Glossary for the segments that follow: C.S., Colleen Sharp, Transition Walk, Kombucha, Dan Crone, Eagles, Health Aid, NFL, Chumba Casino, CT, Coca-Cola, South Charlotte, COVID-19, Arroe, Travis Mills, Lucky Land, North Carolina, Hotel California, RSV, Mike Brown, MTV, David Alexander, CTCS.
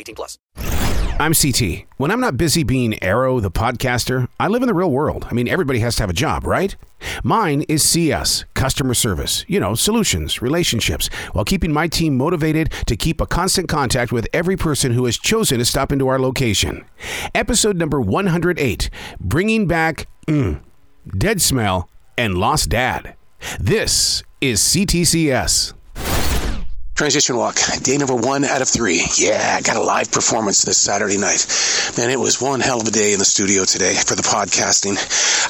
18+. I'm CT. When I'm not busy being Arrow the podcaster, I live in the real world. I mean, everybody has to have a job, right? Mine is CS, customer service, solutions, relationships, while keeping my team motivated to keep a constant contact with every person who has chosen to stop into our location. Episode number 108, bringing back dead smell and lost dad. This is CTCS. Transition Walk, day number 1 out of 3. Yeah, I got a live performance this Saturday night. Man, it was one hell of a day in the studio today for the podcasting.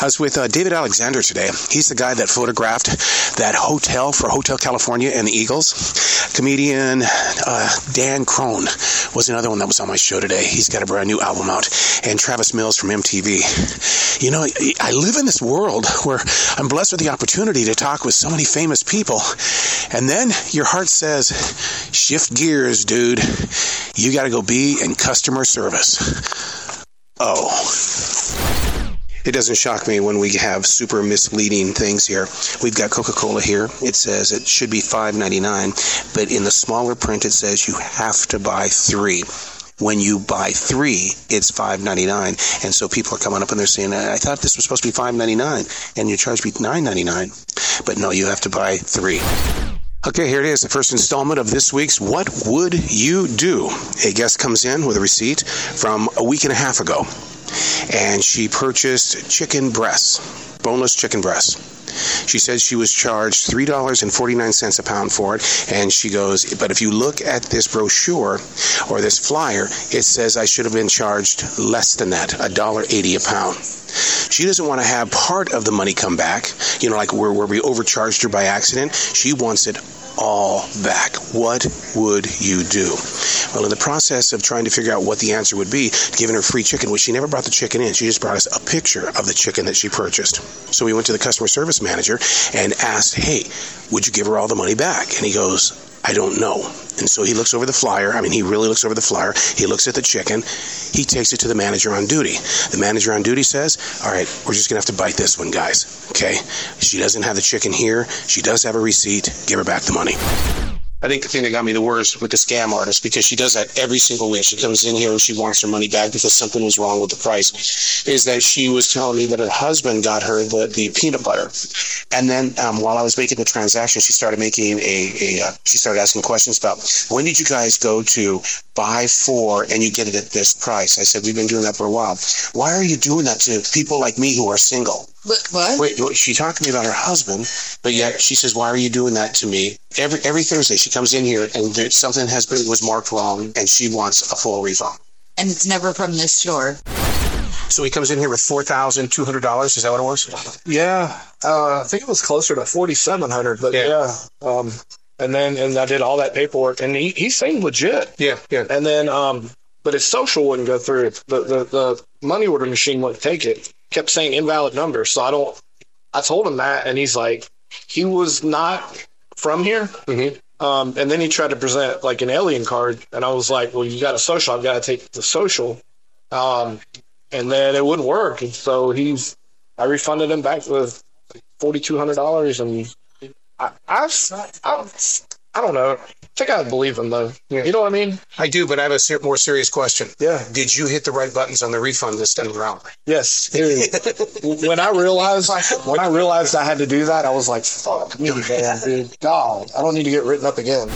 I was with David Alexander today. He's the guy that photographed that hotel for Hotel California and the Eagles. Comedian Dan Crone was another one that was on my show today. He's got a brand new album out. And Travis Mills from MTV. I live in this world where I'm blessed with the opportunity to talk with so many famous people. And then your heart says, shift gears, dude. You got to go be in customer service. Oh. It doesn't shock me when we have super misleading things here. We've got Coca-Cola here. It says it should be $5.99, but in the smaller print it says you have to buy 3. When you buy 3, it's $5.99. And so people are coming up and they're saying, I thought this was supposed to be $5.99, and your charge would be $9.99. But no, you have to buy 3. Okay, here it is, the first installment of this week's What Would You Do? A guest comes in with a receipt from a week and a half ago, and she purchased chicken breasts, boneless chicken breasts. She said she was charged $3.49 a pound for it, and she goes, but if you look at this brochure or this flyer, it says I should have been charged less than that, $1.80 a pound. She doesn't want to have part of the money come back, like where we overcharged her by accident. She wants it all back. What would you do? Well, in the process of trying to figure out what the answer would be, giving her free chicken, which she never brought the chicken in, she just brought us a picture of the chicken that she purchased. So we went to the customer service manager and asked, hey, would you give her all the money back? And he goes, I don't know. And so he looks over the flyer. He really looks over the flyer. He looks at the chicken. He takes it to the manager on duty. The manager on duty says, all right, we're just going to have to bite this one, guys. Okay. She doesn't have the chicken here. She does have a receipt. Give her back the money. I think the thing that got me the worst with the scam artist, because she does that every single week. She comes in here and she wants her money back because something was wrong with the price, is that she was telling me that her husband got her the peanut butter. And then while I was making the transaction, she started making she started asking questions about, when did you guys go to buy 4 and you get it at this price? I said, we've been doing that for a while. Why are you doing that to people like me who are single? What? Wait, she talked to me about her husband, but yet she says, why are you doing that to me? Every Thursday she comes in here and something was marked wrong and she wants a full refund. And it's never from this store. So he comes in here with $4,200. Is that what it was? Yeah. I think it was closer to $4,700, but yeah. And I did all that paperwork and he seemed legit. Yeah. And then, but his social wouldn't go through. The money order machine wouldn't take it. Kept saying invalid numbers, so I told him that, and he's like, he was not from here, and then he tried to present, like, an alien card, and I was like, well, you got a social, I've got to take the social, and then it wouldn't work, and so I refunded him back with $4,200, and I don't know. I think I believe him, though. Yeah. You know what I mean? I do, but I have a more serious question. Yeah. Did you hit the right buttons on the refund this time around? Yes. When I realized I had to do that, I was like, fuck me, man. Dude, God, I don't need to get written up again.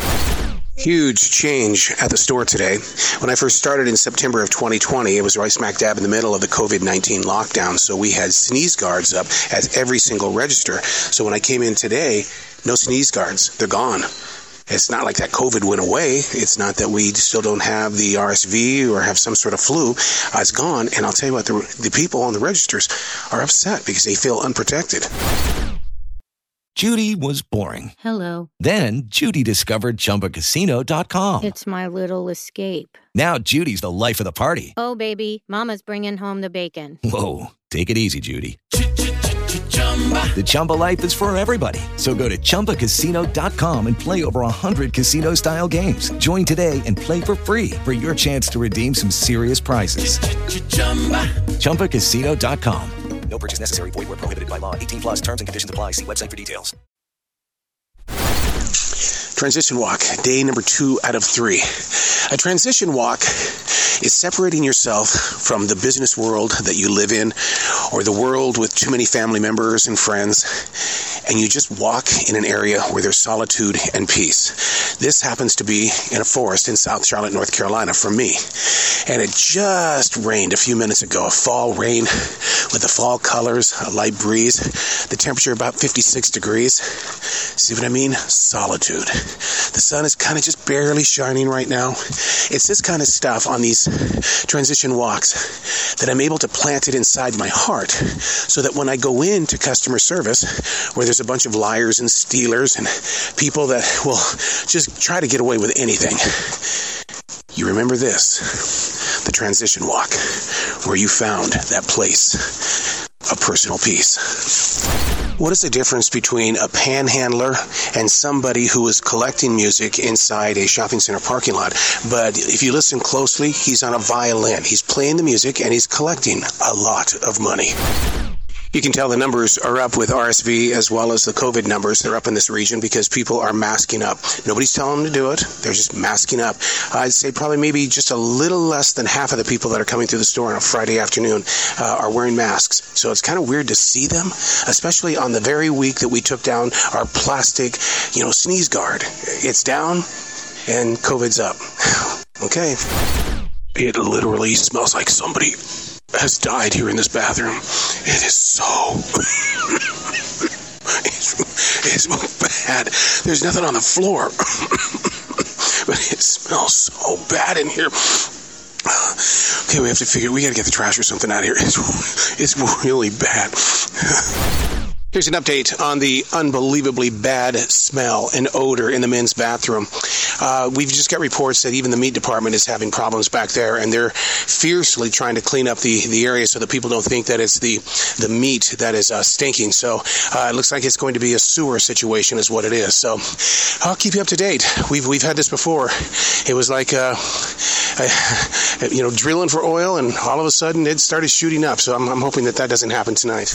Huge change at the store today. When I first started in September of 2020, it was right smack dab in the middle of the COVID-19 lockdown, so we had sneeze guards up at every single register. So when I came in today, no sneeze guards. They're gone. It's not like that COVID went away. It's not that we still don't have the RSV or have some sort of flu. It's gone, and I'll tell you what, the people on the registers are upset because they feel unprotected. Judy was boring. Hello. Then Judy discovered Chumbacasino.com. It's my little escape. Now Judy's the life of the party. Oh, baby, mama's bringing home the bacon. Whoa, take it easy, Judy. The Chumba life is for everybody. So go to ChumbaCasino.com and play over 100 casino-style games. Join today and play for free for your chance to redeem some serious prizes. ChumbaCasino.com. No purchase necessary. Void where prohibited by law. 18 plus terms and conditions apply. See website for details. Transition walk, day number 2 out of 3. A transition walk is separating yourself from the business world that you live in or the world with too many family members and friends, and you just walk in an area where there's solitude and peace. This happens to be in a forest in South Charlotte, North Carolina for me. And it just rained a few minutes ago, a fall rain with the fall colors, a light breeze, the temperature about 56 degrees. See what I mean? Solitude. The sun is kind of just barely shining right now. It's this kind of stuff on these transition walks that I'm able to plant it inside my heart so that when I go into customer service where there's a bunch of liars and stealers and people that will just try to get away with anything, you remember this, the transition walk, where you found that place of personal peace. What is the difference between a panhandler and somebody who is collecting music inside a shopping center parking lot? But if you listen closely, he's on a violin. He's playing the music and he's collecting a lot of money. You can tell the numbers are up with RSV as well as the COVID numbers. They're up in this region because people are masking up. Nobody's telling them to do it. They're just masking up. I'd say probably maybe just a little less than half of the people that are coming through the store on a Friday afternoon are wearing masks. So it's kind of weird to see them, especially on the very week that we took down our plastic, sneeze guard. It's down and COVID's up. Okay. It literally smells like somebody has died here in this bathroom. It is so it's bad. There's nothing on the floor. But it smells so bad in here. Okay, we gotta get the trash or something out of here. It's really bad. Here's an update on the unbelievably bad smell and odor in the men's bathroom. We've just got reports that even the meat department is having problems back there, and they're fiercely trying to clean up the area so that people don't think that it's the meat that is stinking. So it looks like it's going to be a sewer situation is what it is. So I'll keep you up to date. We've had this before. It was like, drilling for oil, and all of a sudden it started shooting up. So I'm hoping that doesn't happen tonight.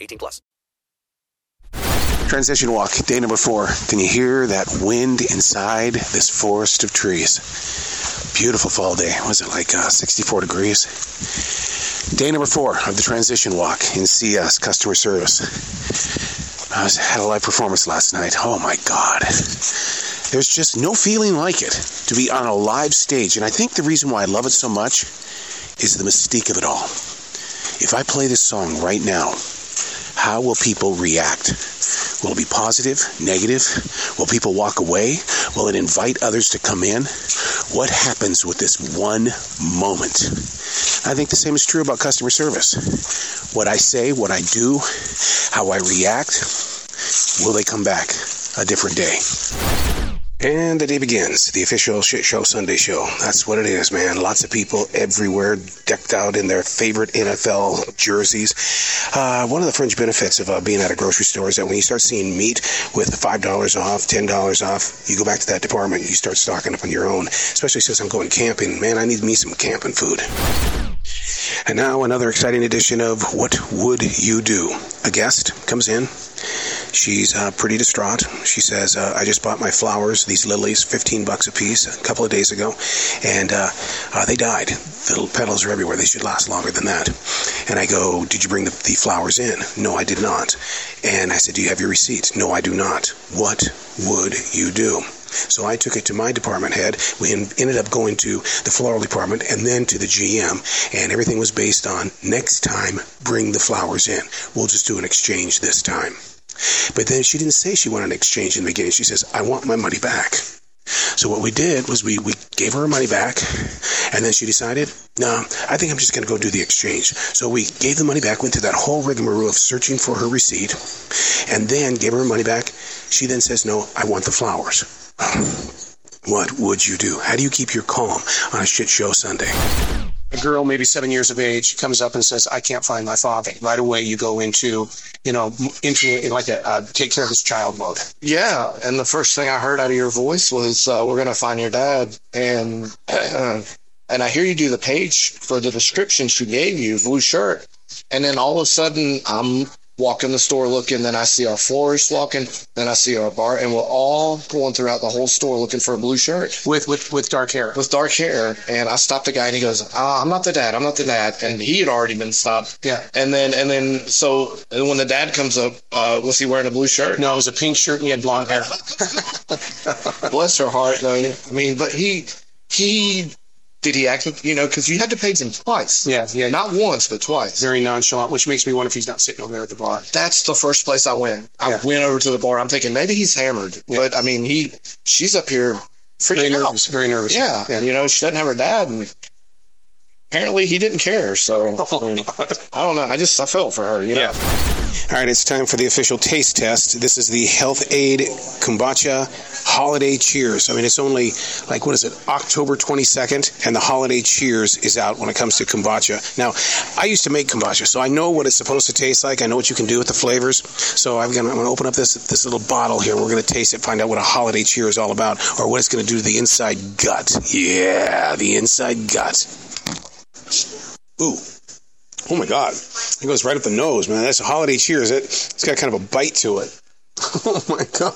18 plus. Transition walk, day number 4. Can you hear that wind inside this forest of trees? Beautiful fall day. Was it like 64 degrees? Day number 4 of the transition walk in CS, customer service. I had a live performance last night. Oh, my God. There's just no feeling like it to be on a live stage. And I think the reason why I love it so much is the mystique of it all. If I play this song right now, how will people react? Will it be positive, negative? Will people walk away? Will it invite others to come in? What happens with this one moment? I think the same is true about customer service. What I say, what I do, how I react, will they come back a different day? And the day begins, the official Shit Show Sunday show. That's what it is, man. Lots of people everywhere decked out in their favorite NFL jerseys. One of the fringe benefits of being at a grocery store is that when you start seeing meat with $5 off, $10 off, you go back to that department, you start stocking up on your own. Especially since I'm going camping. Man, I need me some camping food. And now another exciting edition of What Would You Do? A guest comes in. She's pretty distraught. She says, I just bought my flowers, these lilies, $15 a piece a couple of days ago, and they died. The little petals are everywhere. They should last longer than that. And I go, did you bring the flowers in? No, I did not. And I said, do you have your receipt? No, I do not. What would you do? So I took it to my department head. We ended up going to the floral department and then to the GM, and everything was based on next time, bring the flowers in. We'll just do an exchange this time. But then she didn't say she wanted an exchange in the beginning. She says, I want my money back. So what we did was we gave her her money back, and then she decided, no, I think I'm just going to go do the exchange. So we gave the money back, went through that whole rigmarole of searching for her receipt, and then gave her her money back. She then says, no, I want the flowers. What would you do? How do you keep your calm on a shit show Sunday? A girl, maybe 7 years of age, comes up and says, I can't find my father. Right away, you go into like a take care of his child mode. Yeah. And the first thing I heard out of your voice was, we're going to find your dad. And I hear you do the page for the description she gave you, blue shirt. And then all of a sudden, I'm walking the store looking. Then I see our florist walking. Then I see our bar. And we're all going throughout the whole store looking for a blue shirt. With dark hair. With dark hair. And I stopped the guy and he goes, I'm not the dad. I'm not the dad. And he had already been stopped. Yeah. And then when the dad comes up, was he wearing a blue shirt? No, it was a pink shirt and he had blonde hair. Bless her heart, though. I mean, but he... Did he act, because you had to pay him twice. Yeah. Not once, but twice. Very nonchalant, which makes me wonder if he's not sitting over there at the bar. That's the first place I went. I went over to the bar. I'm thinking maybe he's hammered. Yeah. But, I mean, she's up here freaking out. Very nervous. Yeah. She doesn't have her dad. And apparently he didn't care. So, I don't know. I felt for her, Yeah. All right, it's time for the official taste test. This is the Health Aid Kombucha Holiday Cheers. I mean, it's only, October 22nd, and the Holiday Cheers is out when it comes to kombucha. Now, I used to make kombucha, so I know what it's supposed to taste like. I know what you can do with the flavors. So I'm going to open up this little bottle here. We're going to taste it, find out what a Holiday Cheer is all about, or what it's going to do to the inside gut. Yeah, the inside gut. Ooh. Oh, my God. It goes right up the nose, man. That's a Holiday Cheer. It's got kind of a bite to it. Oh, my God.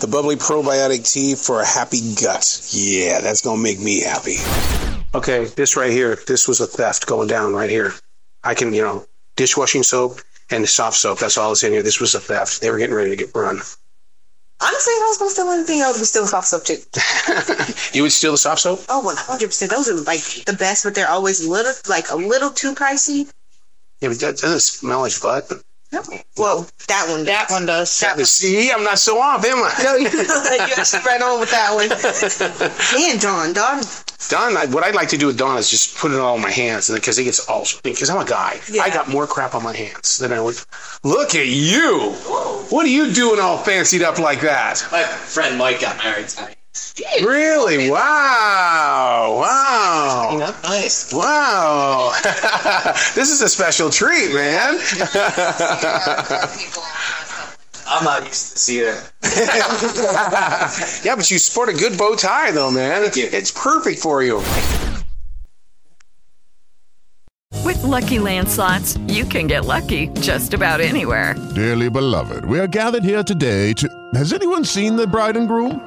The bubbly probiotic tea for a happy gut. Yeah, that's going to make me happy. Okay, this right here, this was a theft going down right here. I can, dishwashing soap and soft soap. That's all that's in here. This was a theft. They were getting ready to get run. Honestly, if I was going to steal anything, I would be stealing soft soap, too. You would steal the soft soap? Oh, 100%. Those are, the best, but they're always a little too pricey. Yeah, but that doesn't smell like butt. No. Well, that one does. See, I'm not so off, am I? No, you're actually right on with that one. And Don, what I'd like to do with Don is just put it all on my hands, because it gets all stinky. Because I'm a guy. Yeah. I got more crap on my hands than I would. Look at you! Whoa. What are you doing all fancied up like that? My friend Mike got married tonight. Really? Wow. You know, nice. Wow. This is a special treat, man. I'm not used to seeing it. Yeah, but you sport a good bow tie, though, man. It's perfect for you. With Lucky Land Slots, you can get lucky just about anywhere. Dearly beloved, we are gathered here today to... Has anyone seen the bride and groom?